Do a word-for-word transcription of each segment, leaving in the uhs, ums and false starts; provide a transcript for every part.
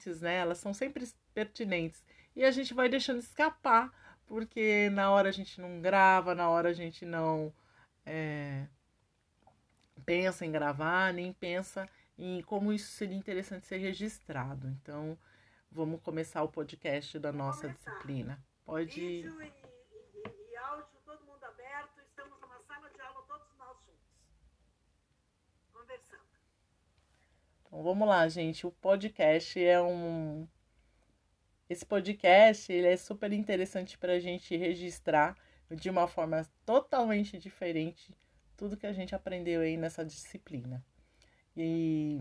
pertinentes, né? Elas são sempre pertinentes. E a gente vai deixando escapar, porque na hora a gente não grava, na hora a gente não é, pensa em gravar, nem pensa em como isso seria interessante ser registrado. Então, vamos começar o podcast da vamos nossa começar. Disciplina. Pode... Vídeo e, e, e áudio, todo mundo aberto, estamos numa sala de aula, todos nós juntos, conversando. Então, vamos lá, gente. O podcast é um... Esse podcast ele é super interessante para a gente registrar de uma forma totalmente diferente tudo que a gente aprendeu aí nessa disciplina. E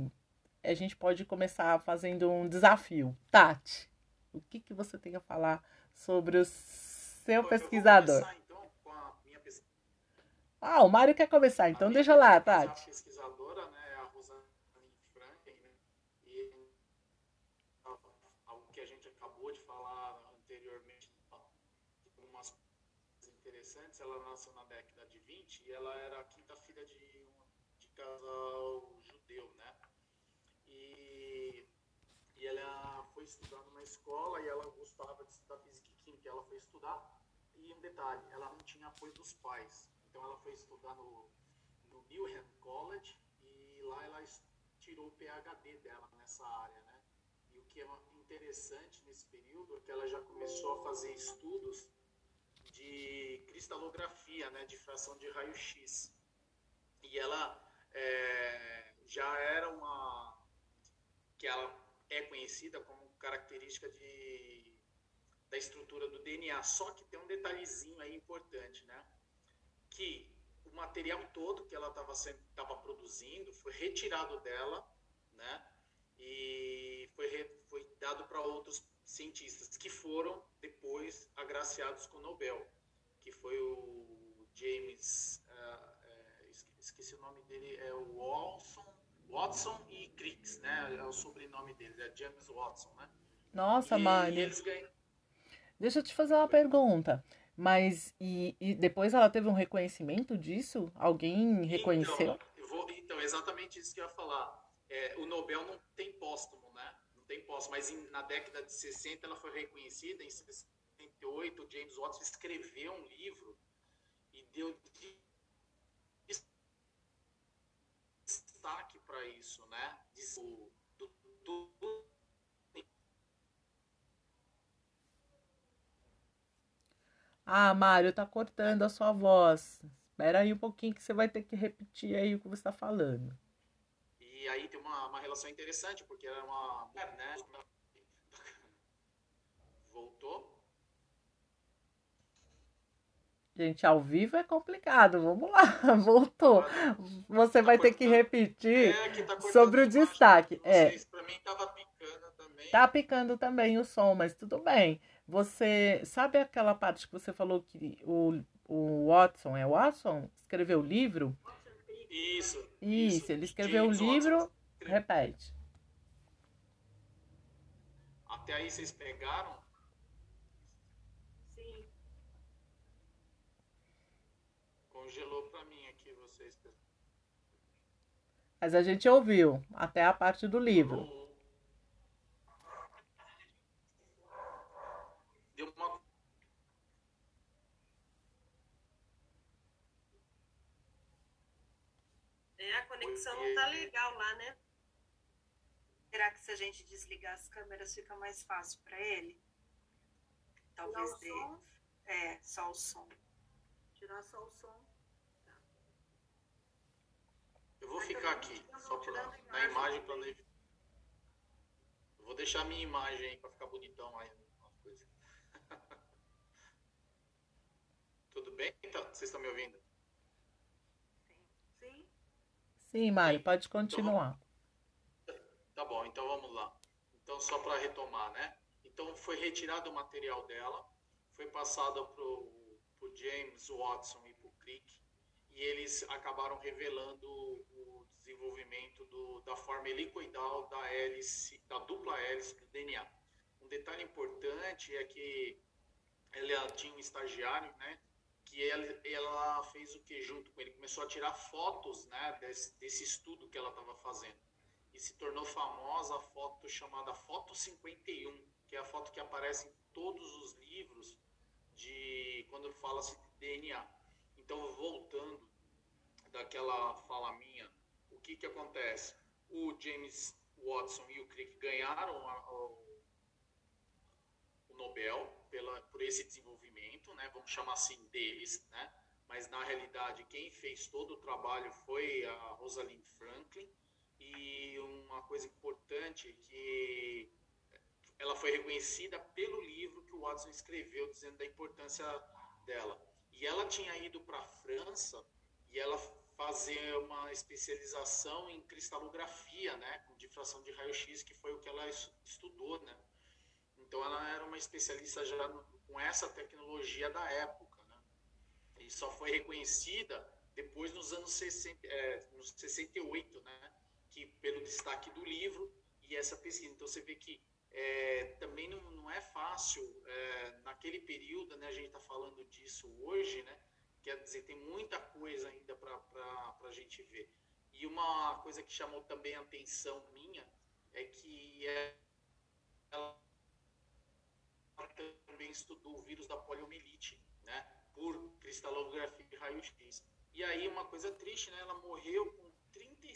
a gente pode começar fazendo um desafio. Tati, o que, que você tem a falar sobre o seu eu pesquisador? Começar, então, com a minha pesquisa... Ah, o Mário quer começar, então a deixa minha lá, Tati. A pesquisadora, né? Ela nasceu na década de vinte e ela era a quinta filha de, de casal judeu, né? E, e ela foi estudar numa escola e ela gostava de estudar física e química. Ela foi estudar e, um detalhe, ela não tinha apoio dos pais. Então, ela foi estudar no, no Newham College e lá ela tirou o PhD dela nessa área, né? E o que é interessante nesse período é que ela já começou a fazer estudos de cristalografia, né, de fração de raio-x. E ela é, já era uma... que ela é conhecida como característica de, da estrutura do D N A. Só que tem um detalhezinho aí importante, né? Que o material todo que ela estava produzindo foi retirado dela, né? E foi, re, foi dado para outros cientistas que foram depois agraciados com o Nobel, que foi o James, uh, uh, esqueci o nome dele, é o Watson, Watson e Crick, né? É o sobrenome dele, é James Watson, né? Nossa, e, Mari, eles ganham... deixa eu te fazer uma pergunta, mas e, e depois ela teve um reconhecimento disso? Alguém reconheceu? Então, eu vou, então exatamente isso que eu ia falar, é, o Nobel não tem póstumo, né? Tem posse, mas em, na década de sessenta ela foi reconhecida, em sessenta e oito o James Watson escreveu um livro e deu destaque para isso, né? Do, do, do... Ah, Mário, tá cortando a sua voz. Espera aí um pouquinho que você vai ter que repetir aí o que você tá falando. E aí tem uma, uma relação interessante, porque era uma mulher, né? Voltou? Gente, ao vivo é complicado. Vamos lá, voltou. Você vai ter que repetir sobre o destaque. É. Para mim tava picando também. Tá picando também o som, mas tudo bem. Você sabe aquela parte que você falou que o, o Watson, é Watson? Escreveu o livro? Isso, isso. Isso, ele escreveu o livro, repete. Até aí vocês pegaram? Sim. Congelou pra mim aqui vocês. Mas a gente ouviu até a parte do livro. Deu uma A conexão não tá legal lá, né? Será que se a gente desligar as câmeras fica mais fácil para ele? Talvez dê. É, só o som. Tirar só o som. Tá. Eu vou Mas ficar aqui, só pra, imagem na imagem para não. Eu vou deixar a minha imagem aí para ficar bonitão aí. Coisa. Tudo bem? Então, vocês estão me ouvindo? Sim, Mário, pode continuar. Então, tá bom, então vamos lá. Então, só para retomar, né? Então, foi retirado o material dela, foi passado para o James Watson e para o Crick, e eles acabaram revelando o desenvolvimento do, da forma helicoidal da hélice, da dupla hélice do D N A. Um detalhe importante é que ela tinha um estagiário, né? Que ela, ela fez o que junto com ele? Começou a tirar fotos, né, desse, desse estudo que ela estava fazendo. e se tornou famosa a foto chamada Foto cinquenta e um, que é a foto que aparece em todos os livros de quando fala-se de D N A. Então, voltando daquela fala minha, o que que acontece? O James Watson e o Crick ganharam a, a, o Nobel pela, por esse desenvolvimento, né? Vamos chamar assim deles, né? Mas, na realidade, quem fez todo o trabalho foi a Rosalind Franklin. E uma coisa importante é que ela foi reconhecida pelo livro que o Watson escreveu, dizendo da importância dela. E ela tinha ido para a França e ela fazer uma especialização em cristalografia, né, com difração de raio-x, que foi o que ela estudou, né? Então, ela era uma especialista já com essa tecnologia da época, né? E só foi reconhecida depois nos anos sessenta, é, nos sessenta e oito, né? Que pelo destaque do livro e essa pesquisa. Então, você vê que é, também não, não é fácil, é, naquele período, né, a gente está falando disso hoje, né, quer dizer, tem muita coisa ainda para a gente ver. E uma coisa que chamou também a atenção minha é que ela também estudou o vírus da poliomielite, né, por cristalografia e raio-x. E aí, uma coisa triste, né, ela morreu com trinta e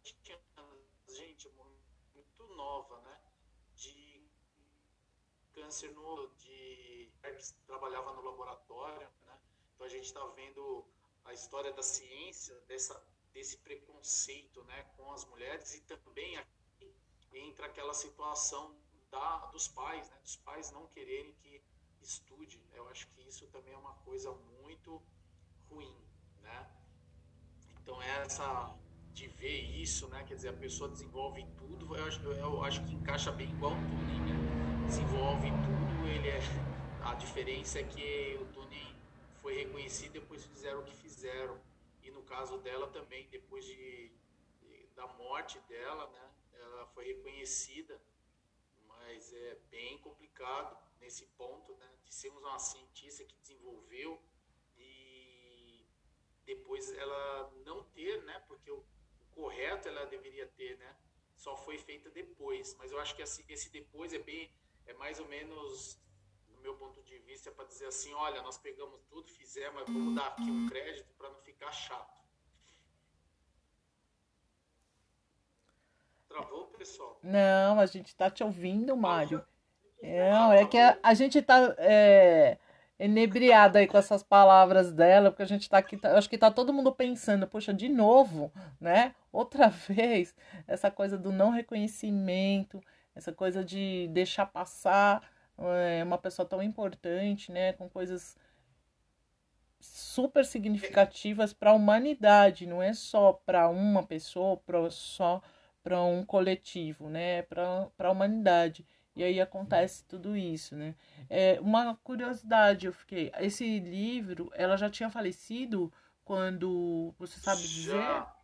sete anos, gente, muito nova, né, de câncer no, de trabalhava no laboratório, né? Então a gente está vendo a história da ciência, dessa, desse preconceito, né, com as mulheres, e também aqui entra aquela situação da, dos pais, né, dos pais não quererem que estude. Eu acho que isso também é uma coisa muito ruim, né? Então é essa de ver isso, né? Quer dizer, a pessoa desenvolve tudo. Eu acho, eu acho que encaixa bem igual o Tony, né? Desenvolve tudo. Ele é, a diferença é que o Tony foi reconhecido depois que fizeram o que fizeram. E no caso dela também, depois de, de, da morte dela, né? Ela foi reconhecida. Mas é bem complicado nesse ponto, né? De sermos uma cientista que desenvolveu e depois ela não ter, né? Porque o correto ela deveria ter, né? Só foi feita depois, mas eu acho que assim, esse depois é bem, é mais ou menos, no meu ponto de vista, é para dizer assim, olha, nós pegamos tudo, fizemos, mas vamos dar aqui um crédito para não ficar chato. Travou, pessoal? Não, a gente tá te ouvindo, Mário. Não, é que a, a gente tá é, enebriado aí com essas palavras dela, porque a gente tá aqui, tá, acho que tá todo mundo pensando, poxa, de novo, né? Outra vez, essa coisa do não reconhecimento, essa coisa de deixar passar é, uma pessoa tão importante, né? Com coisas super significativas para a humanidade, não é só para uma pessoa, pra, só para um coletivo, né? Para a humanidade. E aí acontece tudo isso, né? É, uma curiosidade, eu fiquei... Esse livro, ela já tinha falecido quando... Você sabe dizer? Já.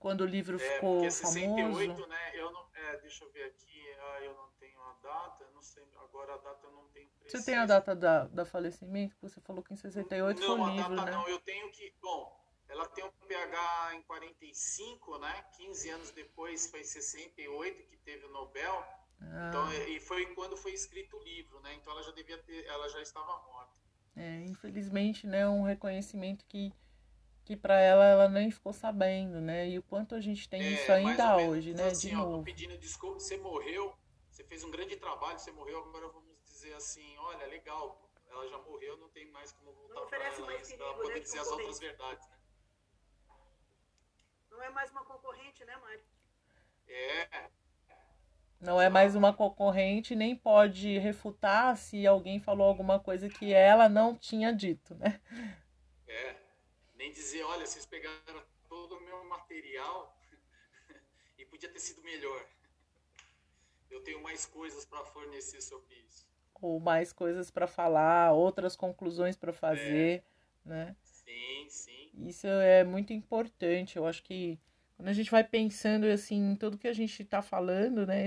Quando o livro é, ficou famoso? sessenta e oito, né? Eu não, é, deixa eu ver aqui. Ah, eu não tenho a data. Eu não sei. Agora a data eu não tenho precisa. Você tem a data da, da falecimento? Você falou que em sessenta e oito não, foi o livro, data, né? Não, eu tenho que... Bom, ela tem um P H em quarenta e cinco, né? quinze anos depois, foi em sessenta e oito que teve o Nobel. Ah. Então, e foi quando foi escrito o livro, né? Então ela já devia ter, ela já estava morta. É, infelizmente, né, um reconhecimento que, que para ela ela nem ficou sabendo, né? E o quanto a gente tem é, isso ainda hoje, né? Assim, de ó, novo. Tô pedindo desculpa, você morreu, você fez um grande trabalho, você morreu, agora vamos dizer assim, olha, legal, ela já morreu, não tem mais como voltar para ela, mais perigo, ela poder né, dizer as outras verdades, né? Não é mais uma concorrente, né, Mari? É. Não é mais uma concorrente, nem pode refutar se alguém falou alguma coisa que ela não tinha dito, né? É, nem dizer, olha, vocês pegaram todo o meu material e podia ter sido melhor. Eu tenho mais coisas para fornecer sobre isso. Ou mais coisas para falar, outras conclusões para fazer, é. Né? Sim, sim. Isso é muito importante, eu acho que quando a gente vai pensando assim, em tudo que a gente está falando, né?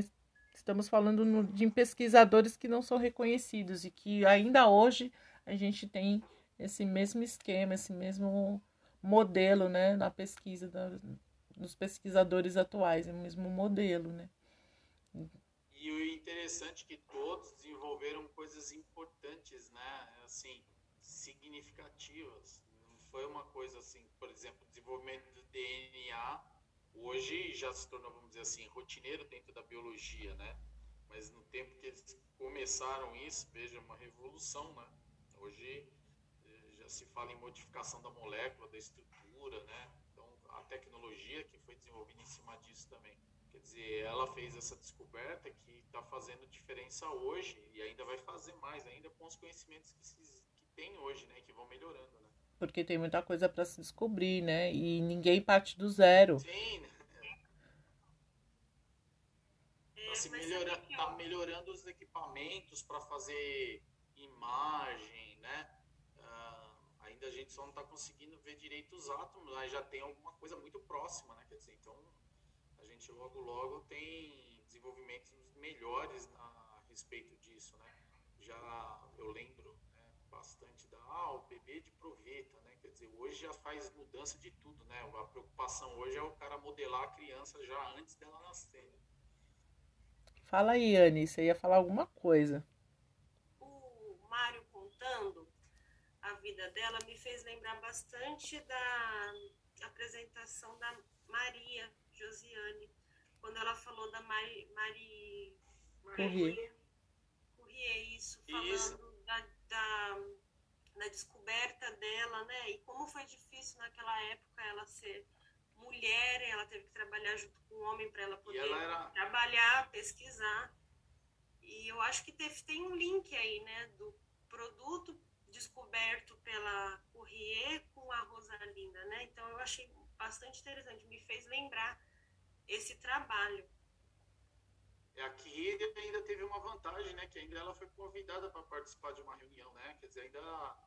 Estamos falando no, de pesquisadores que não são reconhecidos e que ainda hoje a gente tem esse mesmo esquema, esse mesmo modelo, né, na pesquisa da, dos pesquisadores atuais, é o mesmo modelo, né? E o interessante é que todos desenvolveram coisas importantes, né? Assim, significativas. Não foi uma coisa assim, por exemplo, desenvolvimento do D N A hoje já se tornou, vamos dizer assim, rotineiro dentro da biologia, né? Mas no tempo que eles começaram isso, veja, uma revolução, né? Hoje já se fala em modificação da molécula, da estrutura, né? Então, a tecnologia que foi desenvolvida em cima disso também. Quer dizer, ela fez essa descoberta que está fazendo diferença hoje e ainda vai fazer mais, ainda com os conhecimentos que, se, que tem hoje, né? Que vão melhorando, né? Porque tem muita coisa para se descobrir, né? E ninguém parte do zero. Sim, né? Está melhora, tá melhorando os equipamentos para fazer imagem, né? Uh, ainda a gente só não está conseguindo ver direito os átomos, mas já tem alguma coisa muito próxima, né? Quer dizer, então a gente logo logo tem desenvolvimentos melhores a respeito disso, né? Já eu lembro, né, bastante da ah, o bebê de proveta, né? Quer dizer, hoje já faz mudança de tudo, né? A preocupação hoje é o cara modelar a criança já antes dela nascer, né? Fala aí, Anne, você ia falar alguma coisa. O Mário contando a vida dela me fez lembrar bastante da apresentação da Maria Josiane, quando ela falou da Mari, Mari, Marie Curie, isso, falando isso. Da, da, da descoberta dela, né? E como foi difícil naquela época ela ser... mulher, ela teve que trabalhar junto com o homem para ela poder ela era... trabalhar, pesquisar. E eu acho que teve, tem um link aí, né, do produto descoberto pela Curie com a Rosalinda, né? Então eu achei bastante interessante, me fez lembrar esse trabalho. É, a Curie ainda teve uma vantagem, né, que ainda ela foi convidada para participar de uma reunião, né? Quer dizer, ainda...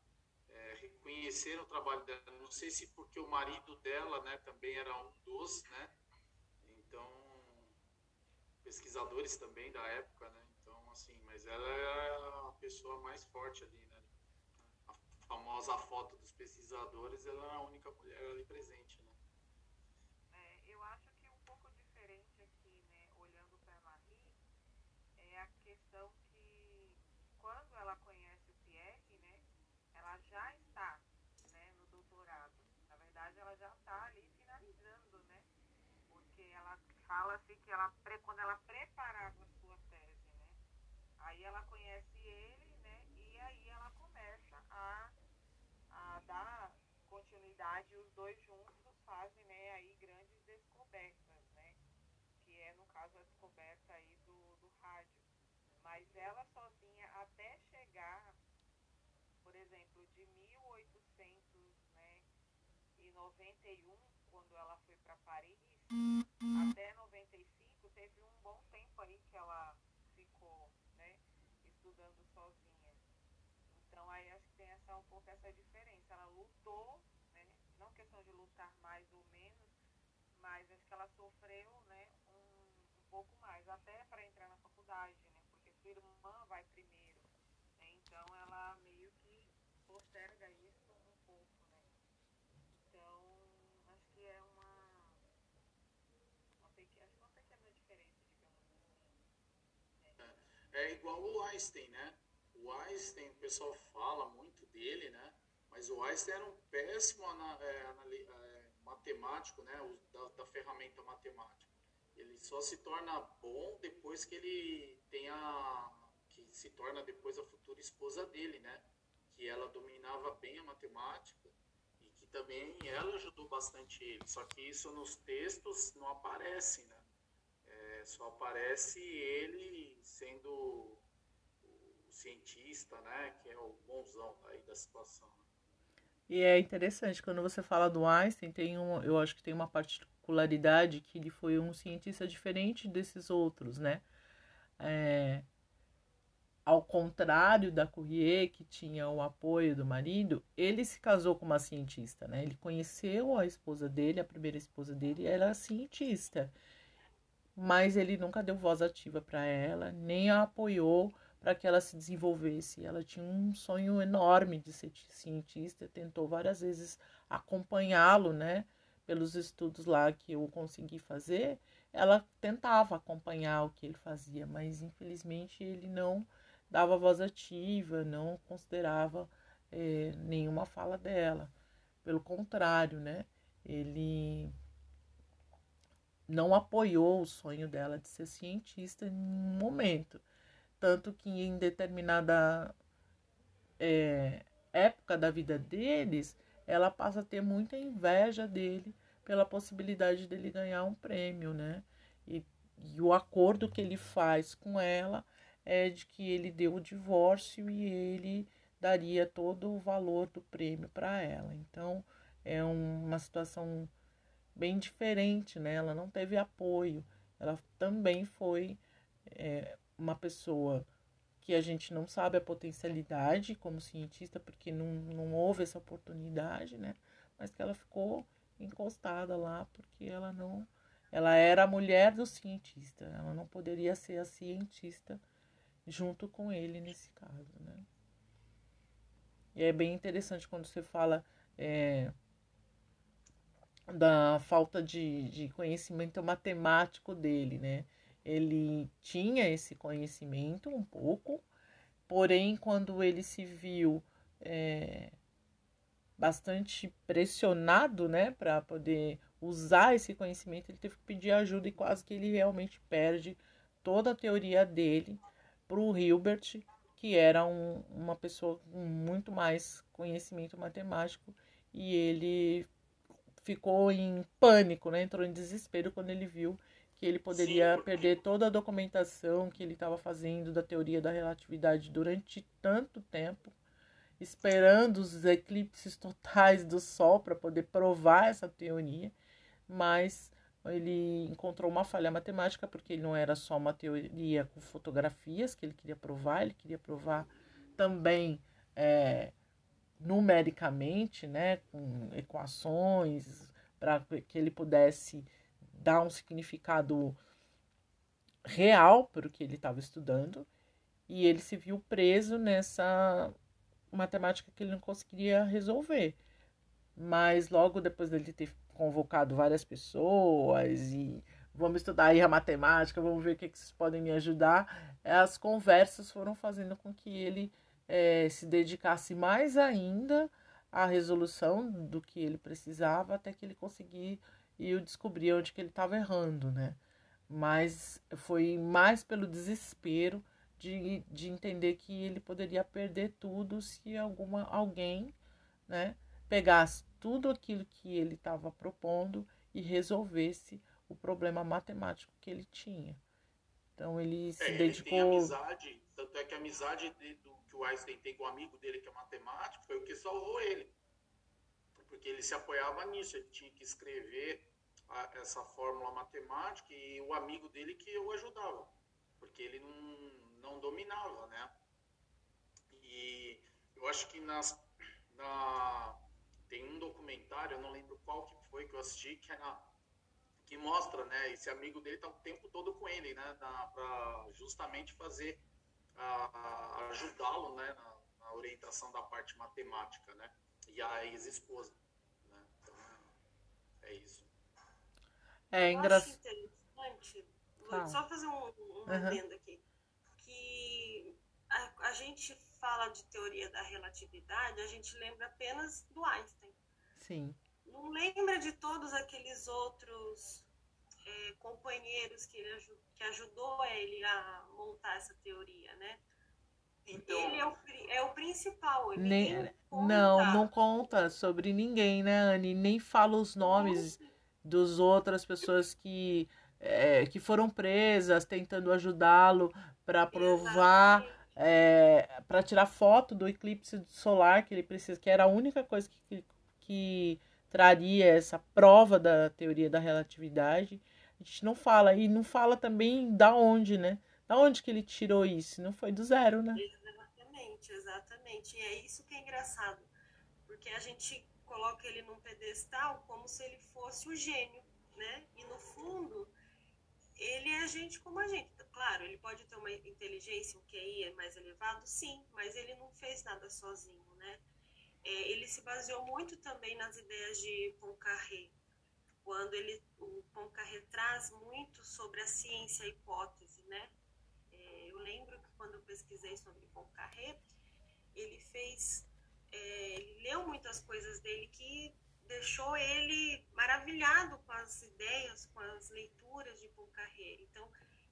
É, reconheceram o trabalho dela, não sei se porque o marido dela, né, também era um dos, né, então, pesquisadores também da época, né, então, assim, mas ela era a pessoa mais forte ali, né, a famosa foto dos pesquisadores, ela era a única mulher ali presente, né. É, eu acho que um pouco diferente aqui, né, olhando para a Marie, é a questão que, quando ela conhece ela já está, né, no doutorado. Na verdade, ela já está ali finalizando, né? Porque ela fala-se que ela, quando ela preparava a sua tese, né? Aí ela conhece ele, né? E aí ela começa a, a dar continuidade. Os dois juntos fazem, né, aí grandes descobertas, né? Que é, no caso, a descoberta aí do, do rádio. Mas ela sozinha, até chegar... Por exemplo, de mil oitocentos e noventa e um, quando ela foi para Paris, até noventa e cinco, teve um bom tempo aí que ela ficou, né, estudando sozinha. Então, aí acho que tem essa, um pouco essa diferença. Ela lutou, né, não questão de lutar mais ou menos, mas acho que ela sofreu, né, um, um pouco mais, até para entrar na faculdade, né, porque sua irmã vai primeiro. Né, então, ela meio que posterga isso um pouco, né? Então, acho que é uma, uma, pequena, acho uma pequena diferença, digamos assim. É. É igual o Einstein, né? O Einstein, o pessoal fala muito dele, né? Mas o Einstein era um péssimo ana, é, anali, é, matemático, né? O, da, da ferramenta matemática. Ele só se torna bom depois que ele tem a... que se torna depois a futura esposa dele, né? Que ela dominava bem a matemática e que também ela ajudou bastante ele. Só que isso nos textos não aparece, né? É, só aparece ele sendo o cientista, né? Que é o bonzão aí da situação. E é interessante, quando você fala do Einstein, tem um, eu acho que tem uma particularidade que ele foi um cientista diferente desses outros, né? É... Ao contrário da Curie, que tinha o apoio do marido, ele se casou com uma cientista, né? Ele conheceu a esposa dele, a primeira esposa dele, ela era cientista. Mas ele nunca deu voz ativa para ela, nem a apoiou para que ela se desenvolvesse. Ela tinha um sonho enorme de ser cientista, tentou várias vezes acompanhá-lo, né? pelos estudos lá que eu consegui fazer, ela tentava acompanhar o que ele fazia, mas infelizmente ele não dava voz ativa, não considerava é, nenhuma fala dela. Pelo contrário, né? Ele não apoiou o sonho dela de ser cientista em nenhum momento. Tanto que em determinada é, época da vida deles, ela passa a ter muita inveja dele pela possibilidade dele ganhar um prêmio, né? E, e o acordo que ele faz com ela é de que ele deu o divórcio e ele daria todo o valor do prêmio para ela. Então, é um, uma situação bem diferente, né? Ela não teve apoio. Ela também foi é, uma pessoa que a gente não sabe a potencialidade como cientista, porque não, não houve essa oportunidade, né? Mas que ela ficou encostada lá, porque ela não... Ela era a mulher do cientista. Ela não poderia ser a cientista junto com ele nesse caso, né? E é bem interessante quando você fala... É, da falta de, de conhecimento matemático dele, né? Ele tinha esse conhecimento um pouco, porém, quando ele se viu é, bastante pressionado, né, para poder usar esse conhecimento, ele teve que pedir ajuda e quase que ele realmente perde toda a teoria dele para o Hilbert, que era um, uma pessoa com muito mais conhecimento matemático, e ele... ficou em pânico, né? Entrou em desespero quando ele viu que ele poderia Sim, porque... perder toda a documentação que ele estava fazendo da teoria da relatividade durante tanto tempo, esperando os eclipses totais do Sol para poder provar essa teoria, mas ele encontrou uma falha matemática, porque ele não era só uma teoria com fotografias que ele queria provar, ele queria provar também... É... numericamente, né, com equações, para que ele pudesse dar um significado real para o que ele estava estudando, e ele se viu preso nessa matemática que ele não conseguiria resolver. Mas logo depois dele ter convocado várias pessoas e vamos estudar aí a matemática, vamos ver o que, que vocês podem me ajudar, as conversas foram fazendo com que ele É, se dedicasse mais ainda à resolução do que ele precisava, até que ele conseguir e descobrir onde que ele estava errando, né? Mas foi mais pelo desespero de, de entender que ele poderia perder tudo se alguma, alguém, né, pegasse tudo aquilo que ele estava propondo e resolvesse o problema matemático que ele tinha. Então ele se é, dedicou... Ele tem amizade, tanto é que a amizade de, do que o Einstein tem com um amigo dele que é matemático foi o que salvou ele, porque ele se apoiava nisso, ele tinha que escrever a, essa fórmula matemática, e o amigo dele que o ajudava, porque ele não, não dominava, né? E eu acho que nas, na, tem um documentário, eu não lembro qual que foi que eu assisti, que era... que mostra, né, esse amigo dele tá o tempo todo com ele, né, para justamente fazer, ajudá-lo, né, na, na orientação da parte matemática, né, e a ex-esposa, né, então, é isso. É engraçado. Interessante, vou ah. só fazer um, um uhum. adendo aqui, que a, a gente fala de teoria da relatividade, a gente lembra apenas do Einstein. Sim. Não lembra de todos aqueles outros é, companheiros que, ele, que ajudou ele a montar essa teoria, né? Então, ele é o, é o principal. Ele nem, nem não, não conta sobre ninguém, né, Anne? Nem fala os nomes dos outras pessoas que, é, que foram presas tentando ajudá-lo para provar... É, para tirar foto do eclipse solar que ele precisa, que era a única coisa que... que traria essa prova da teoria da relatividade. A gente não fala, e não fala também da onde, né? Da onde que ele tirou isso? Não foi do zero, né? Exatamente, exatamente. E é isso que é engraçado, porque a gente coloca ele num pedestal como se ele fosse o gênio, né? E no fundo, ele é gente como a gente. Claro, ele pode ter uma inteligência, um Q I é mais elevado, sim, mas ele não fez nada sozinho, né? Ele se baseou muito também nas ideias de Poincaré, quando ele, o Poincaré traz muito sobre a ciência, a hipótese, né? É, eu lembro que quando eu pesquisei sobre Poincaré, ele fez, é, ele leu muitas coisas dele que deixou ele maravilhado com as ideias, com as leituras de Poincaré. Então,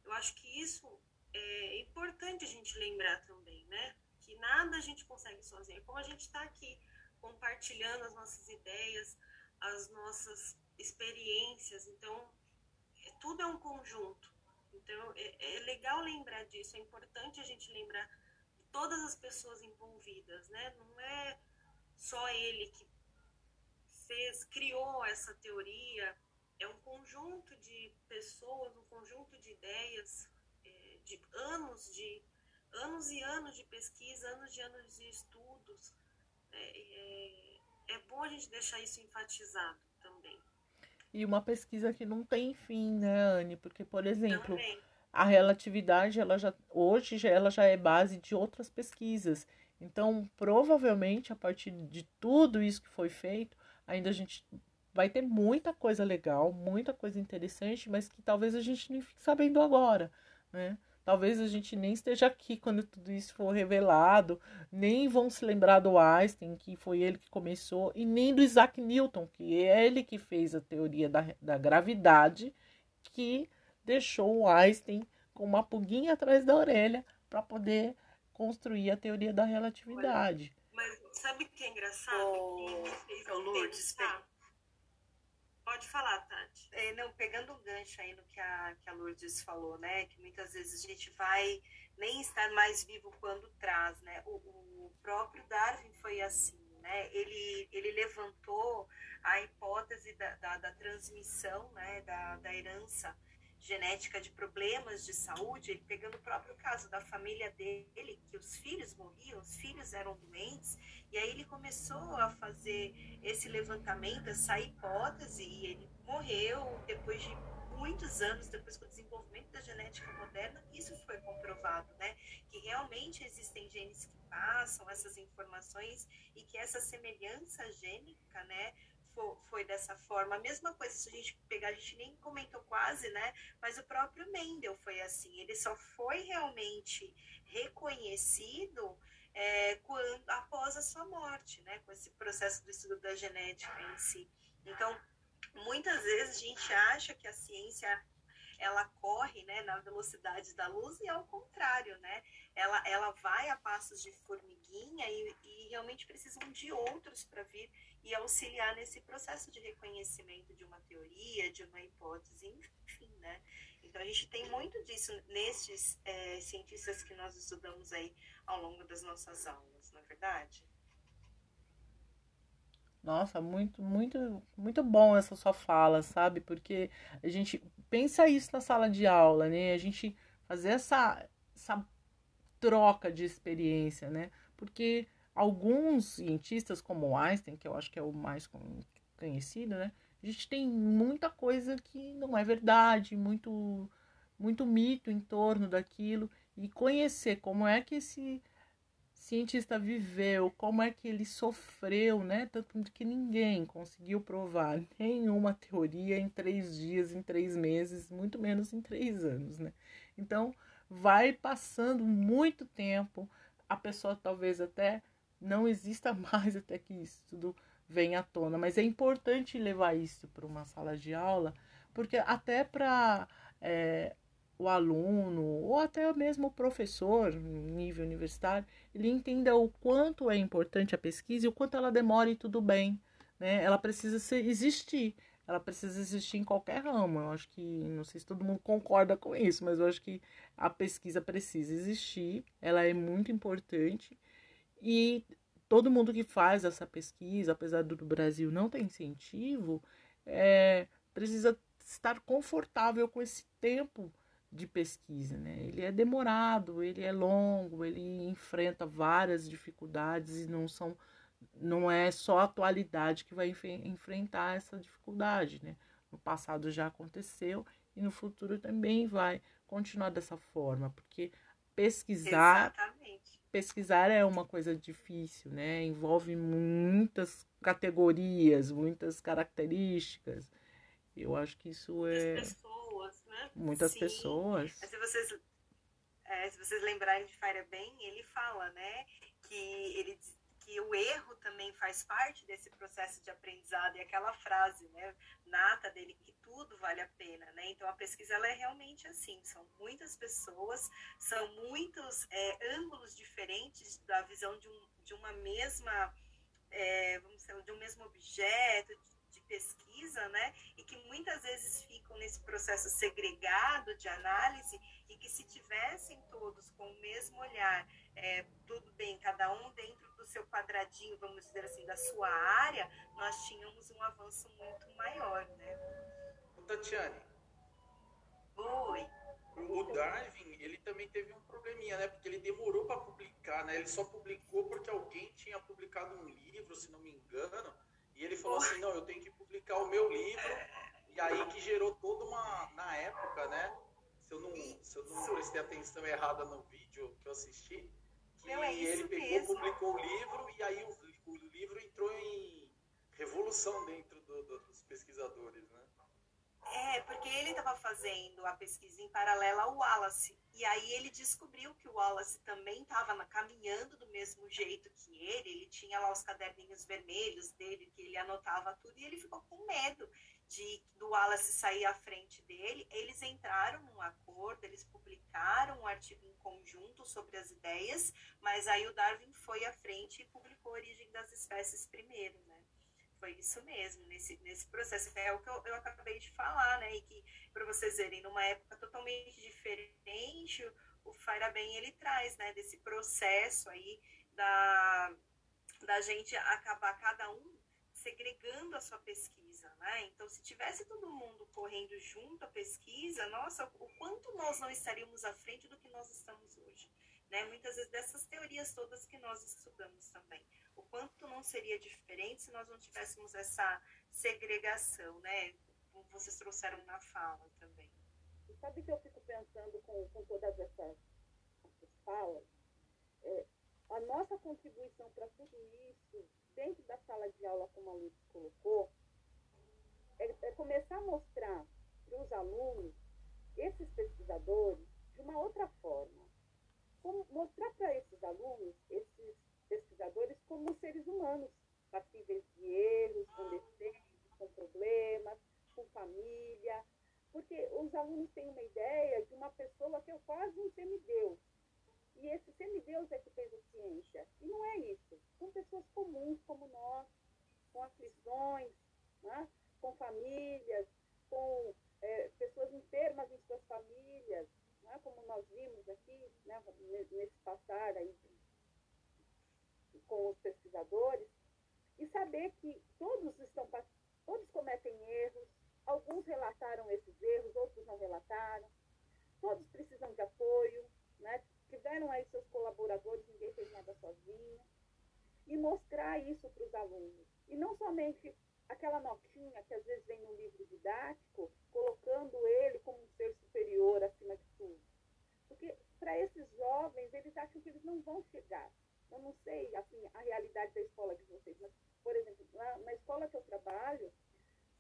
eu acho que isso é importante a gente lembrar também, né? Que nada a gente consegue sozinho. Como a gente está aqui compartilhando as nossas ideias, as nossas experiências, então é, tudo é um conjunto. Então é, é legal lembrar disso, é importante a gente lembrar de todas as pessoas envolvidas, né? Não é só ele que fez, criou essa teoria, é um conjunto de pessoas, um conjunto de ideias, é, de anos de anos e anos de pesquisa, anos e anos de estudos. É, é, é bom a gente deixar isso enfatizado também. E uma pesquisa que não tem fim, né, Anne? Porque, por exemplo, também. A relatividade, ela já, hoje já, ela já é base de outras pesquisas. Então, provavelmente, a partir de tudo isso que foi feito, ainda a gente vai ter muita coisa legal, muita coisa interessante, mas que talvez a gente nem fique sabendo agora, né? Talvez a gente nem esteja aqui quando tudo isso for revelado, nem vão se lembrar do Einstein, que foi ele que começou, e nem do Isaac Newton, que é ele que fez a teoria da, da gravidade, que deixou o Einstein com uma pulguinha atrás da orelha para poder construir a teoria da relatividade. Mas, mas sabe o que é engraçado? Oh, oh, Lourdes, pode falar, Tati. É, não, pegando um gancho aí no que a, que a Lourdes falou, né? Que muitas vezes a gente vai nem estar mais vivo quando traz, né? O, o próprio Darwin foi assim, né? Ele, ele levantou a hipótese da, da, da transmissão, né? Da, da herança genética de problemas de saúde, ele pegando o próprio caso da família dele, que os filhos morriam, os filhos eram doentes, e aí ele começou a fazer esse levantamento, essa hipótese, e ele morreu depois de muitos anos, depois com o desenvolvimento da genética moderna, isso foi comprovado, né? Que realmente existem genes que passam essas informações e que essa semelhança gênica, né? Foi dessa forma. A mesma coisa, se a gente pegar, a gente nem comentou quase, né? Mas o próprio Mendel foi assim. Ele só foi realmente reconhecido é, quando, após a sua morte, né? Com esse processo do estudo da genética em si. Então, muitas vezes a gente acha que a ciência, ela corre, né, na velocidade da luz e ao contrário, né? Ela, ela vai a passos de formiguinha e, e realmente precisam de outros para vir e auxiliar nesse processo de reconhecimento de uma teoria, de uma hipótese, enfim, né? Então, a gente tem muito disso nesses é, cientistas que nós estudamos aí ao longo das nossas aulas, não é verdade? Nossa, muito, muito, muito bom essa sua fala, sabe? Porque a gente pensa isso na sala de aula, né? A gente fazer essa, essa troca de experiência, né? Porque alguns cientistas, como Einstein, que eu acho que é o mais conhecido, né? A gente tem muita coisa que não é verdade, muito, muito mito em torno daquilo. E conhecer como é que esse cientista viveu, como é que ele sofreu, né? Tanto que ninguém conseguiu provar nenhuma teoria em três dias, em três meses, muito menos em três anos, né? Então, vai passando muito tempo, a pessoa talvez até não exista mais até que isso tudo venha à tona. Mas é importante levar isso para uma sala de aula, porque até para é, o aluno, ou até mesmo o professor, nível universitário, ele entenda o quanto é importante a pesquisa e o quanto ela demora e tudo bem, né? Ela precisa ser, existir, ela precisa existir em qualquer ramo. Eu acho que, não sei se todo mundo concorda com isso, mas eu acho que a pesquisa precisa existir, ela é muito importante. E todo mundo que faz essa pesquisa, apesar do Brasil não ter incentivo, é, precisa estar confortável com esse tempo de pesquisa, né? Ele é demorado, ele é longo, ele enfrenta várias dificuldades e não, são, não é só a atualidade que vai enf- enfrentar essa dificuldade, né? No passado já aconteceu e no futuro também vai continuar dessa forma, porque pesquisar... Exatamente. Pesquisar é uma coisa difícil, né? Envolve muitas categorias, muitas características. Eu acho que isso é... Muitas pessoas, né? Muitas Sim. pessoas. Mas se vocês, é, se vocês lembrarem de Feyerabend, ele fala, né, que, ele, que o erro também faz parte desse processo de aprendizado. E aquela frase, né, nata dele, que tudo vale a pena, né? Então, a pesquisa, ela é realmente assim. São muitas pessoas, são muitos é, ângulos diferentes da visão de, um, de uma mesma... É, vamos dizer, de um mesmo objeto de, de pesquisa, né? E que muitas vezes ficam nesse processo segregado de análise, e que se tivessem todos com o mesmo olhar, é, tudo bem, cada um dentro do seu quadradinho, vamos dizer assim, da sua área, nós tínhamos um avanço muito maior, né? Tatiane. Oi. O Darwin, ele também teve um probleminha, né? Porque ele demorou para publicar, né? Ele só publicou porque alguém tinha publicado um livro, se não me engano, e ele falou assim, não, eu tenho que publicar o meu livro, e aí que gerou toda uma... Na época, né? Se eu não, se eu não prestei atenção errada no vídeo que eu assisti, que não, é ele pegou, mesmo. publicou o livro, e aí o, o livro entrou em revolução dentro do, do, dos pesquisadores, né? É, porque ele estava fazendo a pesquisa em paralelo ao Wallace, e aí ele descobriu que o Wallace também estava caminhando do mesmo jeito que ele, ele tinha lá os caderninhos vermelhos dele, que ele anotava tudo, e ele ficou com medo de, do Wallace sair à frente dele. Eles entraram num acordo, eles publicaram um artigo em conjunto sobre as ideias, mas aí o Darwin foi à frente e publicou A Origem das Espécies primeiro, né? Foi isso mesmo, nesse, nesse processo. É o que eu, eu acabei de falar, né? E que, para vocês verem, numa época totalmente diferente, o, o Feyerabend, ele traz, né, desse processo aí da, da gente acabar cada um segregando a sua pesquisa, né? Então, se tivesse todo mundo correndo junto à pesquisa, nossa, o quanto nós não estaríamos à frente do que nós estamos hoje, né? Muitas vezes dessas teorias todas que nós estudamos também. O quanto não seria diferente se nós não tivéssemos essa segregação, né? Como vocês trouxeram na fala também. E sabe que eu fico pensando com, com todas essas falas? É, a nossa contribuição para tudo isso, dentro da sala de aula, como a Lúcia colocou, é, é começar a mostrar para os alunos, esses pesquisadores, de uma outra forma. Como mostrar para esses alunos, esses pesquisadores, como seres humanos, passíveis de erros, com defeitos, com problemas, com família, porque os alunos têm uma ideia de uma pessoa que é quase um semideus, e esse semideus é que fez a ciência, e não é isso, são pessoas comuns como nós, com aflições, né? Com famílias, com é, pessoas enfermas em suas famílias, né? Como nós vimos aqui, né? Nesse passar aí, com os pesquisadores, e saber que todos, estão, todos cometem erros, alguns relataram esses erros, outros não relataram, todos precisam de apoio, né? Tiveram aí seus colaboradores, ninguém fez nada sozinho, e mostrar isso para os alunos. E não somente aquela notinha que às vezes vem no livro didático, colocando ele como um ser superior acima de tudo. Porque para esses jovens, eles acham que eles não vão chegar. Eu não sei, assim, a realidade da escola de vocês, mas, por exemplo, na, na escola que eu trabalho,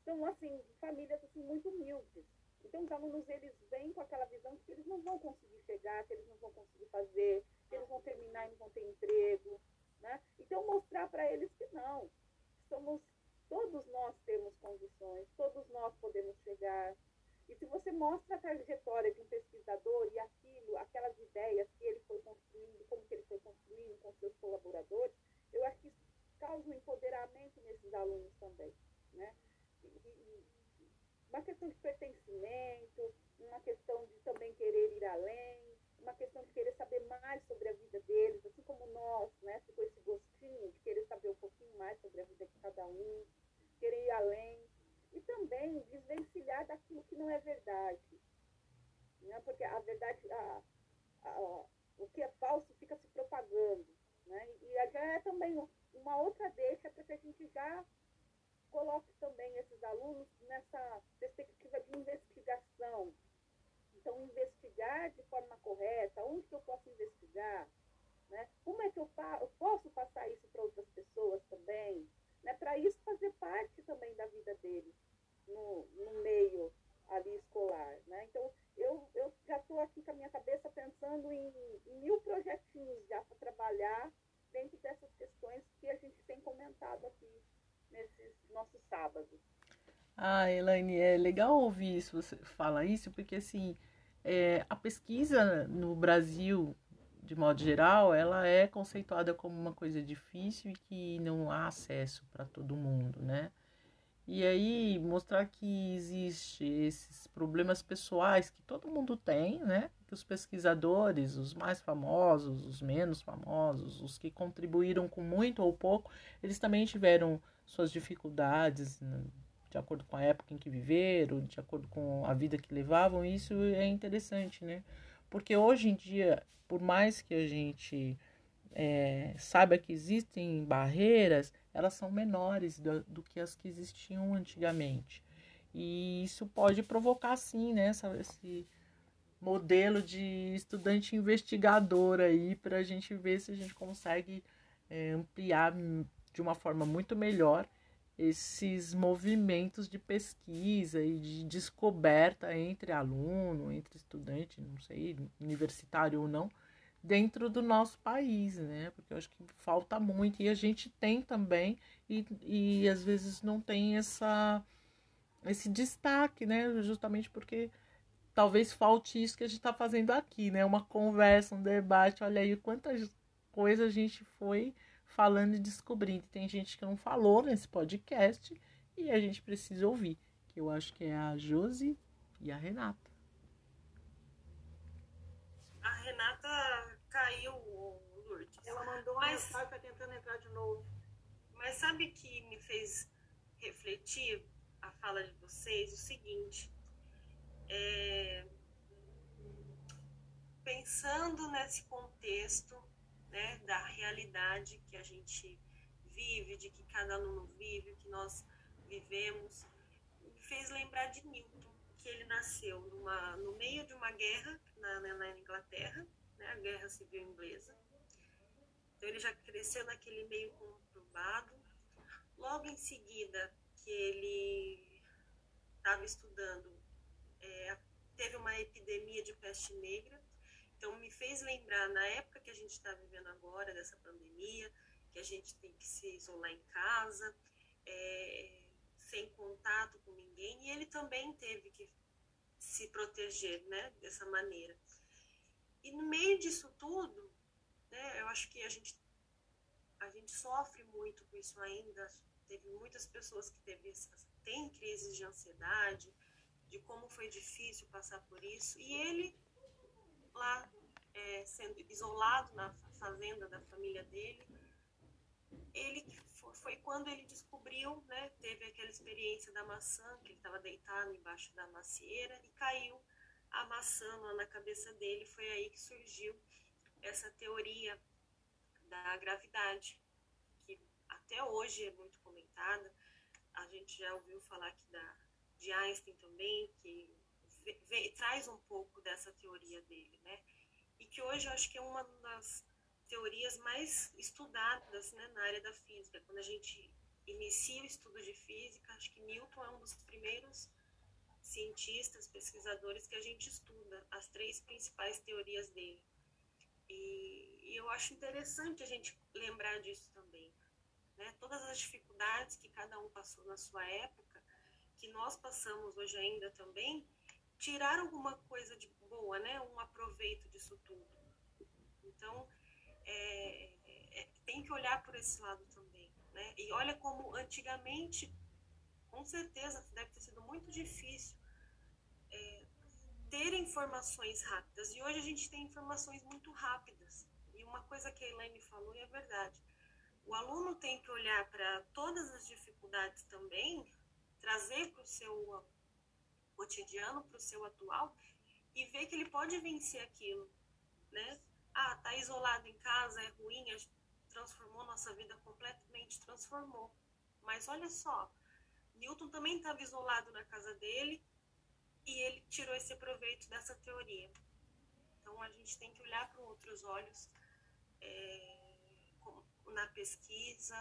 são, assim, famílias, assim, muito humildes. Então, os alunos, eles vêm com aquela visão de que eles não vão conseguir chegar, que eles não vão conseguir fazer, que eles vão terminar e não vão ter emprego, né? Então, mostrar para eles que não. Somos, todos nós temos condições, todos nós podemos chegar. E se você mostra a trajetória de um pesquisador e aquilo, aquelas ideias que ele foi construindo, como que ele foi construindo com seus colaboradores, eu acho que isso causa um empoderamento nesses alunos também, né? E, e, uma questão de pertencimento, uma questão de também querer ir além, uma questão de querer saber mais sobre a vida deles, assim como nós, né? Ficou esse gostinho de querer saber um pouquinho mais sobre a vida de cada um, querer ir além. E também desvencilhar daquilo que não é verdade, né? Porque a verdade, a, a, o que é falso fica se propagando, né? E já é também uma outra deixa para que a gente já coloque também esses alunos nessa perspectiva de investigação. Então, investigar de forma correta, onde que eu posso investigar, né? Como é que eu, eu posso passar isso para outras pessoas também? Né, para isso fazer parte também da vida deles. no, no meio ali escolar, né? Então, eu, eu já estou aqui com a minha cabeça pensando em, em mil projetinhos já para trabalhar dentro dessas questões que a gente tem comentado aqui nesses nossos sábados. Ah, Elaine, é legal ouvir isso, você fala isso, porque assim, é, a pesquisa no Brasil, de modo geral, ela é conceituada como uma coisa difícil e que não há acesso para todo mundo, né? E aí, mostrar que existem esses problemas pessoais que todo mundo tem, né? Que os pesquisadores, os mais famosos, os menos famosos, os que contribuíram com muito ou pouco, eles também tiveram suas dificuldades, de acordo com a época em que viveram, de acordo com a vida que levavam. Isso é interessante, né? Porque hoje em dia, por mais que a gente é, saiba que existem barreiras, elas são menores do, do que as que existiam antigamente. E isso pode provocar, sim, né, essa, esse modelo de estudante investigador aí, para a gente ver se a gente consegue é, ampliar de uma forma muito melhor esses movimentos de pesquisa e de descoberta entre aluno, entre estudante, não sei, universitário ou não, dentro do nosso país, né? Porque eu acho que falta muito, e a gente tem também, e, e às vezes não tem essa, esse destaque, né? Justamente porque talvez falte isso que a gente está fazendo aqui, né? Uma conversa, um debate, olha aí quantas coisas a gente foi falando e descobrindo. Tem gente que não falou nesse podcast e a gente precisa ouvir, que eu acho que é a Josi e a Renata. A Renata caiu, Lourdes. Ela mandou uma mensagem, tá tentando entrar de novo. Mas sabe que me fez refletir a fala de vocês? O seguinte, é, pensando nesse contexto, né, da realidade que a gente vive, de que cada aluno vive, que nós vivemos, me fez lembrar de Newton, que ele nasceu numa, no meio de uma guerra na, na Inglaterra, né, a Guerra Civil Inglesa. Então ele já cresceu naquele meio conturbado. Logo em seguida que ele estava estudando, é, teve uma epidemia de peste negra. Então me fez lembrar, na época que a gente está vivendo agora, dessa pandemia, que a gente tem que se isolar em casa, é, sem contato com ninguém, e ele também teve que se proteger, né, dessa maneira. E no meio disso tudo, né, eu acho que a gente, a gente sofre muito com isso ainda. Teve muitas pessoas que teve, têm crises de ansiedade, de como foi difícil passar por isso. E ele, lá, é, sendo isolado na fazenda da família dele, ele foi quando ele descobriu, né, teve aquela experiência da maçã, que ele estava deitado embaixo da macieira e caiu a maçã lá na cabeça dele. Foi aí que surgiu essa teoria da gravidade, que até hoje é muito comentada. A gente já ouviu falar aqui da, de Einstein também, que vê, vê, traz um pouco dessa teoria dele, né? E que hoje eu acho que é uma das teorias mais estudadas, né, na área da física. Quando a gente inicia o estudo de física, acho que Newton é um dos primeiros cientistas, pesquisadores que a gente estuda, as três principais teorias dele. E, e eu acho interessante a gente lembrar disso também, né? Todas as dificuldades que cada um passou na sua época, que nós passamos hoje ainda também, tiraram alguma coisa de boa, né? Um aproveito disso tudo. Então, É, é, tem que olhar por esse lado também, né? E olha como antigamente, com certeza, deve ter sido muito difícil é, ter informações rápidas. E hoje a gente tem informações muito rápidas. E uma coisa que a Elaine falou e é verdade. O aluno tem que olhar para todas as dificuldades também, trazer para o seu cotidiano, para o seu atual, e ver que ele pode vencer aquilo, né? Ah, tá isolado em casa, é ruim, a gente transformou nossa vida completamente, transformou. Mas olha só, Newton também estava isolado na casa dele e ele tirou esse proveito dessa teoria. Então a gente tem que olhar com outros olhos é, na pesquisa,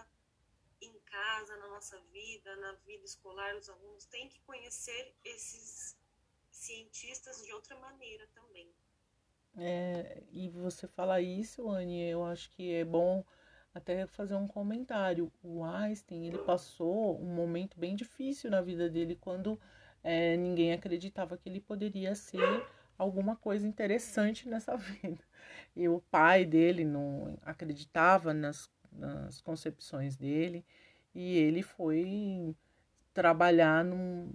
em casa, na nossa vida, na vida escolar, os alunos têm que conhecer esses cientistas de outra maneira também. É, e você falar isso, Anne, eu acho que é bom até fazer um comentário. O Einstein, ele passou um momento bem difícil na vida dele, quando é, ninguém acreditava que ele poderia ser alguma coisa interessante nessa vida. E o pai dele não acreditava nas, nas concepções dele, e ele foi trabalhar num...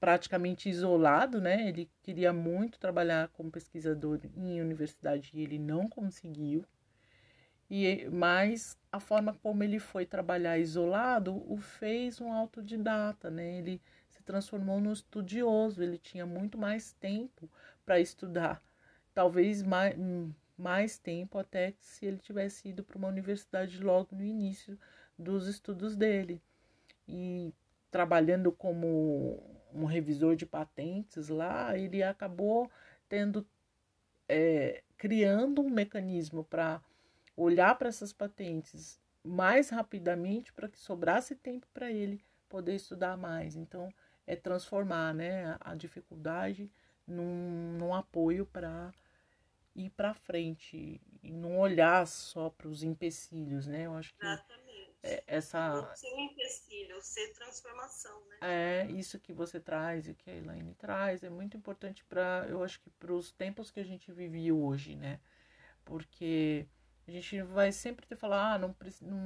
praticamente isolado, né? Ele queria muito trabalhar como pesquisador em universidade e ele não conseguiu. E, mas a forma como ele foi trabalhar isolado o fez um autodidata, né? Ele se transformou num estudioso, ele tinha muito mais tempo para estudar. Talvez mais, mais tempo até se ele tivesse ido para uma universidade logo no início dos estudos dele. E trabalhando como... um revisor de patentes lá, ele acabou tendo, é, criando um mecanismo para olhar para essas patentes mais rapidamente para que sobrasse tempo para ele poder estudar mais. Então, é transformar, né, a dificuldade num, num apoio para ir para frente e não olhar só para os empecilhos, né? Eu acho que... Essa... Não ser um empecilho, ser transformação, né? É, isso que você traz e que a Elaine traz é muito importante para, eu acho que para os tempos que a gente vive hoje, né? Porque a gente vai sempre ter que falar, ah, não,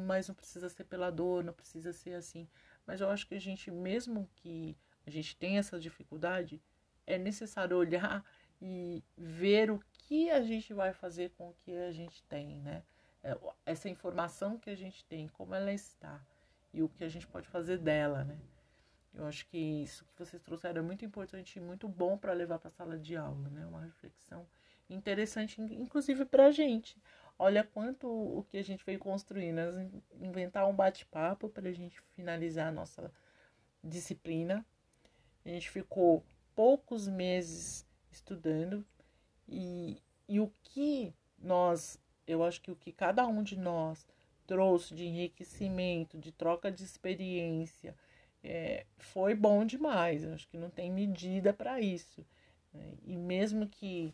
mas não precisa ser pela dor, não precisa ser assim. Mas eu acho que a gente, mesmo que a gente tenha essa dificuldade, é necessário olhar e ver o que a gente vai fazer com o que a gente tem, né? Essa informação que a gente tem, como ela está e o que a gente pode fazer dela, né? Eu acho que isso que vocês trouxeram é muito importante e muito bom para levar para a sala de aula, né? Uma reflexão interessante, inclusive para a gente. Olha quanto o que a gente veio construindo, né? Inventar um bate-papo para a gente finalizar a nossa disciplina. A gente ficou poucos meses estudando e, e o que nós... Eu acho que o que cada um de nós trouxe de enriquecimento, de troca de experiência, é, foi bom demais. Eu acho que não tem medida para isso. Né? E mesmo que,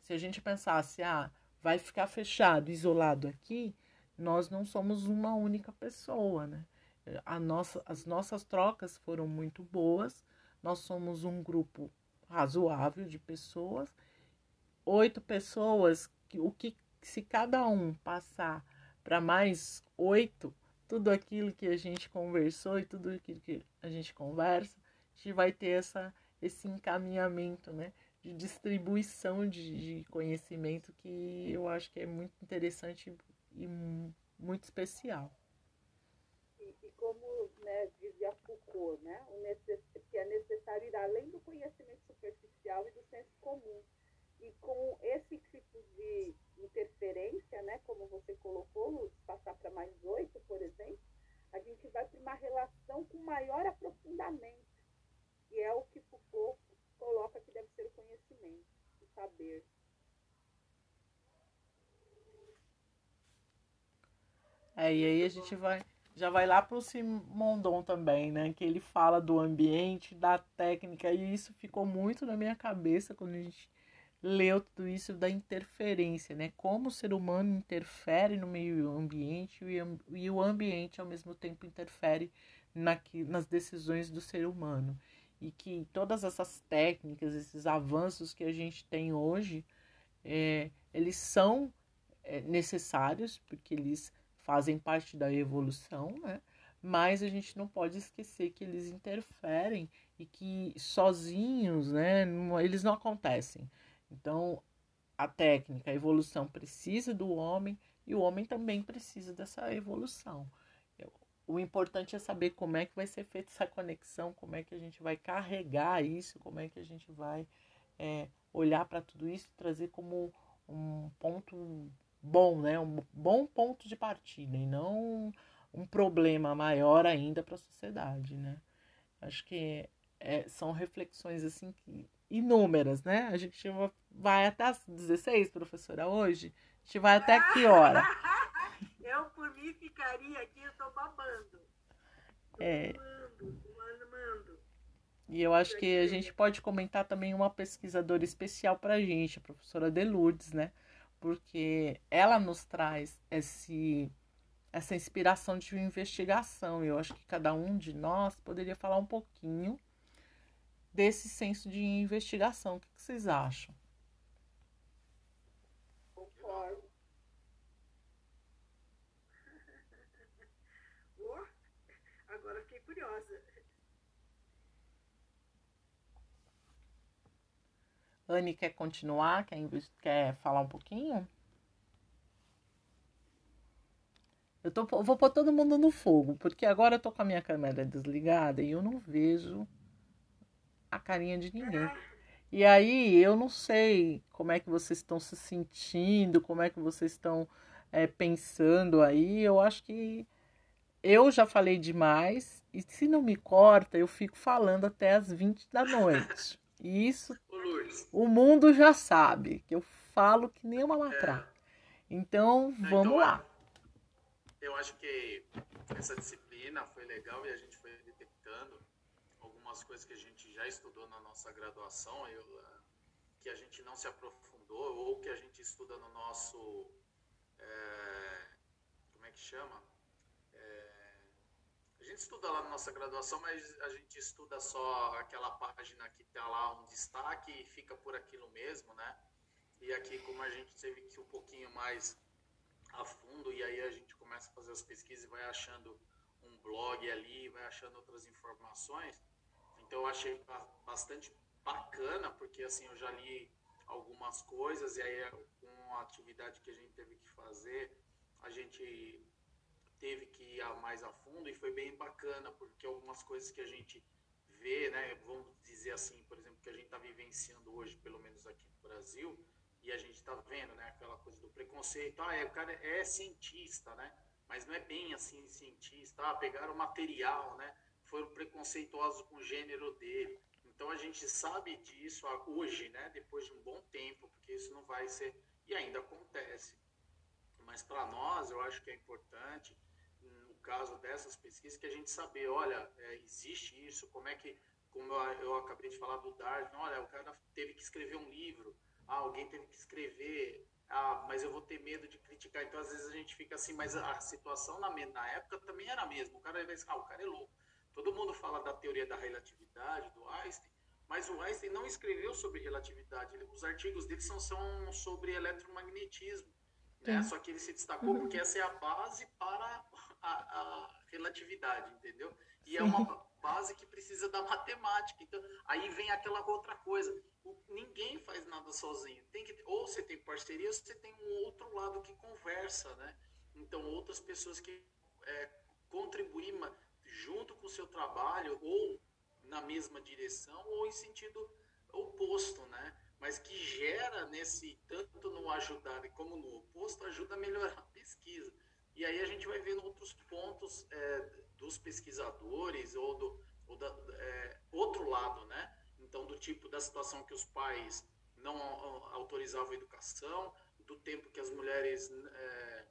se a gente pensasse, ah, vai ficar fechado, isolado aqui, nós não somos uma única pessoa, né? A nossa, as nossas trocas foram muito boas, nós somos um grupo razoável de pessoas, oito pessoas, que, o que se cada um passar para mais oito, tudo aquilo que a gente conversou e tudo aquilo que a gente conversa, a gente vai ter essa, esse encaminhamento, né, de distribuição de, de conhecimento que eu acho que é muito interessante e muito especial. E, e como, né, dizia Foucault, né, o necess, que é necessário ir além do conhecimento superficial e do senso comum. E com esse tipo de interferência, né, como você colocou, Luz, passar para mais oito, por exemplo, a gente vai para uma relação com maior aprofundamento, que é o que Foucault coloca que deve ser o conhecimento, o saber. É, e aí a gente vai, já vai lá para o Simondon também, né, que ele fala do ambiente, da técnica, e isso ficou muito na minha cabeça quando a gente... leu tudo isso da interferência, né? Como o ser humano interfere no meio ambiente e o ambiente, ao mesmo tempo, interfere na, nas decisões do ser humano. E que todas essas técnicas, esses avanços que a gente tem hoje, é, eles são é, necessários, porque eles fazem parte da evolução, né? Mas a gente não pode esquecer que eles interferem e que sozinhos, né, não, eles não acontecem. Então, a técnica, a evolução precisa do homem e o homem também precisa dessa evolução. O importante é saber como é que vai ser feita essa conexão, como é que a gente vai carregar isso, como é que a gente vai é, olhar para tudo isso e trazer como um ponto bom, né? Um bom ponto de partida e não um problema maior ainda para a sociedade, né? Acho que é, são reflexões assim que... inúmeras, né? A gente vai até as dezesseis, professora, hoje? A gente vai até que hora? Eu Eu, por mim, ficaria aqui, eu estou babando. Tô é. Amando, tô amando. E eu acho que a gente pode comentar também uma pesquisadora especial para a gente, a professora Delourdes, né? Porque ela nos traz esse, essa inspiração de investigação. Eu acho que cada um de nós poderia falar um pouquinho desse senso de investigação. O que vocês acham? Concordo. Oh, agora fiquei curiosa. Anne, quer continuar? Quer, quer falar um pouquinho? Eu tô, vou pôr todo mundo no fogo, porque agora eu tô com a minha câmera desligada e eu não vejo a carinha de ninguém. E aí, eu não sei como é que vocês estão se sentindo, como é que vocês estão é, pensando aí. Eu acho que eu já falei demais e se não me corta, eu fico falando até as vinte da noite. E isso o mundo já sabe, que eu falo que nem uma matraca. É. Então, vamos então, lá. Eu acho que essa disciplina foi legal e a gente foi detectando algumas coisas que a gente já estudou na nossa graduação, eu, que a gente não se aprofundou ou que a gente estuda no nosso... É, como é que chama? É, a gente estuda lá na nossa graduação, mas a gente estuda só aquela página que tá lá um destaque e fica por aquilo mesmo, né? E aqui, como a gente teve que ir um pouquinho mais a fundo, e aí a gente começa a fazer as pesquisas e vai achando um blog ali, vai achando outras informações. Então, eu achei bastante bacana, porque assim, eu já li algumas coisas, e aí com a atividade que a gente teve que fazer, a gente... teve que ir mais a fundo e foi bem bacana, porque algumas coisas que a gente vê, né, vamos dizer assim, por exemplo, que a gente está vivenciando hoje, pelo menos aqui no Brasil, e a gente está vendo, né, aquela coisa do preconceito, ah, é, o cara é cientista, né, mas não é bem assim cientista, ah, pegaram material, né, foram preconceituosos com o gênero dele. Então a gente sabe disso hoje, né, depois de um bom tempo, porque isso não vai ser, e ainda acontece. Mas para nós, eu acho que é importante, caso dessas pesquisas, que a gente saber, olha, é, existe isso, como é que, como eu, eu acabei de falar do Darwin, olha, o cara teve que escrever um livro, ah, alguém teve que escrever, ah, mas eu vou ter medo de criticar, então às vezes a gente fica assim, mas a situação na, na época também era a mesma, o cara vai dizer, ah, o cara é louco, todo mundo fala da teoria da relatividade, do Einstein, mas o Einstein não escreveu sobre relatividade, ele, os artigos dele são, são sobre eletromagnetismo, né? Só que ele se destacou porque essa é a base para... A, a relatividade, entendeu? E é uma base que precisa da matemática. Então, aí vem aquela outra coisa. O, ninguém faz nada sozinho. Tem que, ou você tem parceria, ou você tem um outro lado que conversa, né? Então, outras pessoas que é, contribuem junto com o seu trabalho, ou na mesma direção, ou em sentido oposto, né? Mas que gera, nesse tanto no ajudar como no oposto, ajuda a melhorar a pesquisa. E aí a gente vai vendo outros pontos é, dos pesquisadores ou do ou da, é, outro lado, né? Então, do tipo da situação que os pais não autorizavam a educação, do tempo que as mulheres é,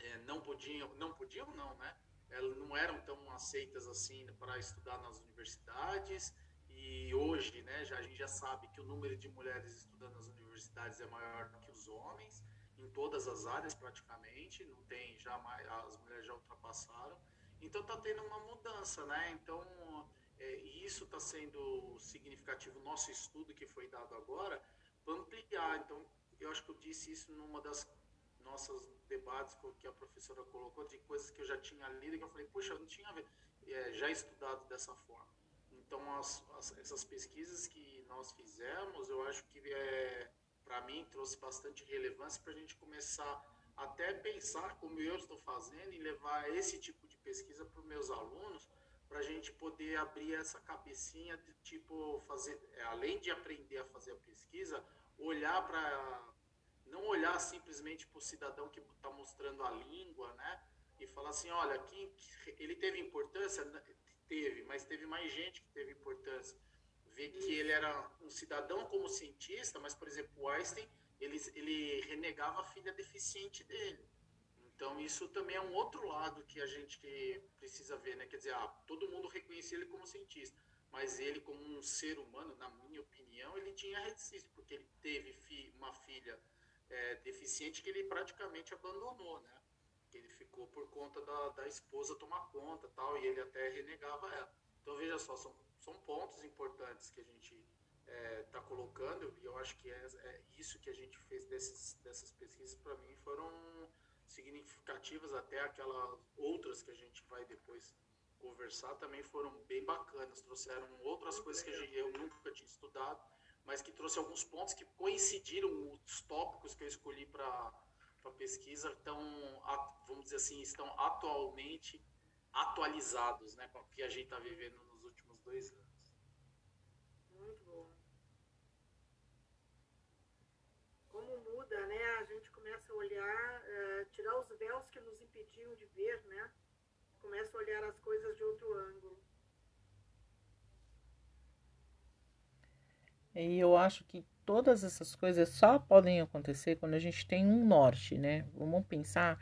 é, não podiam, não podiam não, né? Elas não eram tão aceitas assim para estudar nas universidades e hoje, né? Já, a gente já sabe que o número de mulheres estudando nas universidades é maior do que os homens, em todas as áreas praticamente, não tem jamais, as mulheres já ultrapassaram, então tá tendo uma mudança, né? Então é, isso está sendo significativo, o nosso estudo que foi dado agora, para ampliar. Então eu acho que eu disse isso numa das nossas debates que a professora colocou, de coisas que eu já tinha lido, que eu falei, poxa, eu não tinha é, já estudado dessa forma. Então as, as, essas pesquisas que nós fizemos, eu acho que é para mim, trouxe bastante relevância para a gente começar até pensar como eu estou fazendo e levar esse tipo de pesquisa para os meus alunos, para a gente poder abrir essa cabecinha de, tipo, fazer, além de aprender a fazer a pesquisa, olhar para, não olhar simplesmente para o cidadão que está mostrando a língua, né? E falar assim, olha, quem, ele teve importância? Teve, mas teve mais gente que teve importância. Ver que ele era um cidadão como cientista, mas, por exemplo, o Einstein, ele, ele renegava a filha deficiente dele. Então, isso também é um outro lado que a gente precisa ver, né? Quer dizer, ah, todo mundo reconhecia ele como cientista, mas ele, como um ser humano, na minha opinião, ele tinha resistência, porque ele teve fi, uma filha é, deficiente que ele praticamente abandonou, né? Que ele ficou por conta da, da esposa tomar conta, tal, e ele até renegava ela. Então, veja só, são, são pontos importantes que a gente está é, colocando, e eu acho que é, é isso que a gente fez desses, dessas pesquisas, para mim, foram significativas, até aquelas outras que a gente vai depois conversar também foram bem bacanas, trouxeram outras coisas que a gente, eu nunca tinha estudado, mas que trouxe alguns pontos que coincidiram, os tópicos que eu escolhi para a pesquisa, então, vamos dizer assim, estão atualmente atualizados, né, com o que a gente está vivendo nos últimos dois anos. Muito bom. Como muda, né? A gente começa a olhar, uh, tirar os véus que nos impediam de ver, né? Começa a olhar as coisas de outro ângulo. E eu acho que todas essas coisas só podem acontecer quando a gente tem um norte, né? Vamos pensar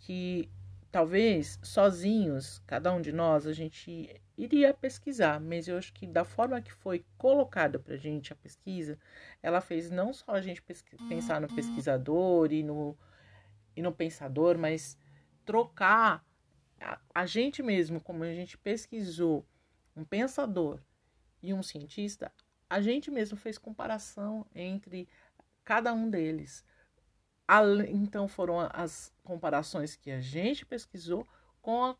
que talvez sozinhos, cada um de nós, a gente iria pesquisar, mas eu acho que da forma que foi colocada para a gente a pesquisa, ela fez não só a gente pensar no pesquisador e no, e no pensador, mas trocar a, a gente mesmo, como a gente pesquisou um pensador e um cientista, a gente mesmo fez comparação entre cada um deles. Então foram as comparações que a gente pesquisou com a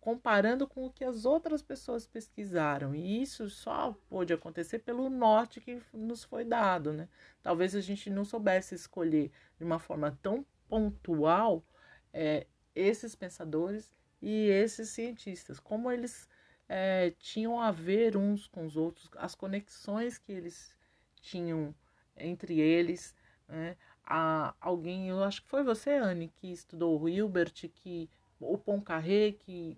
comparando com o que as outras pessoas pesquisaram. E isso só pôde acontecer pelo norte que nos foi dado, né? Talvez a gente não soubesse escolher de uma forma tão pontual é, esses pensadores e esses cientistas, como eles é, tinham a ver uns com os outros, as conexões que eles tinham entre eles, né? A, alguém, eu acho que foi você, Anne, que estudou o Hilbert, que o Poincaré, que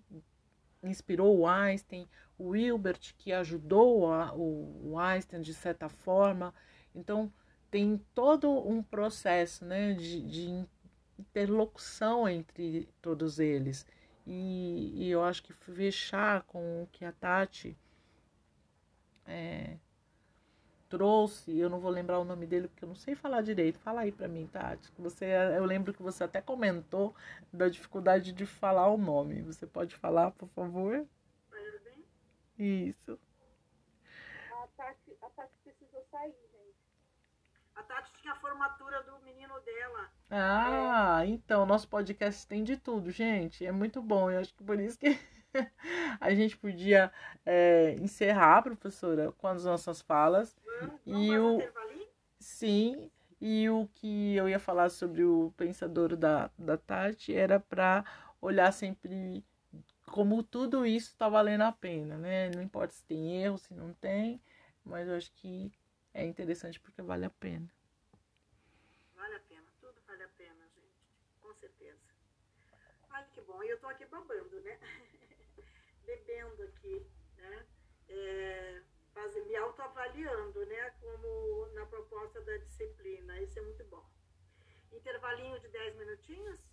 inspirou o Einstein, o Hilbert, que ajudou a, o, o Einstein de certa forma. Então, tem todo um processo, né, de, de interlocução entre todos eles. E, e eu acho que fechar com o que a Tati é, trouxe, eu não vou lembrar o nome dele porque eu não sei falar direito. Fala aí pra mim, Tati. Você, eu lembro que você até comentou da dificuldade de falar o nome. Você pode falar, por favor? Bem? Isso. A Tati, a Tati precisou sair, gente. A Tati tinha a formatura do menino dela. Ah, é. Então, nosso podcast tem de tudo, gente. É muito bom. Eu acho que por isso que a gente podia é, encerrar, professora, com as nossas falas. Não, e não o sim, e o que eu ia falar sobre o pensador da, da Tati era para olhar sempre como tudo isso está valendo a pena, né? Não importa se tem erro, se não tem, mas eu acho que é interessante porque vale a pena. Vale a pena, tudo vale a pena, gente, com certeza. Ai, que bom, e eu tô aqui babando, né? Bebendo aqui, né? É, fazer, me autoavaliando, né? Como na proposta da disciplina. Isso é muito bom. Intervalinho de dez minutinhos?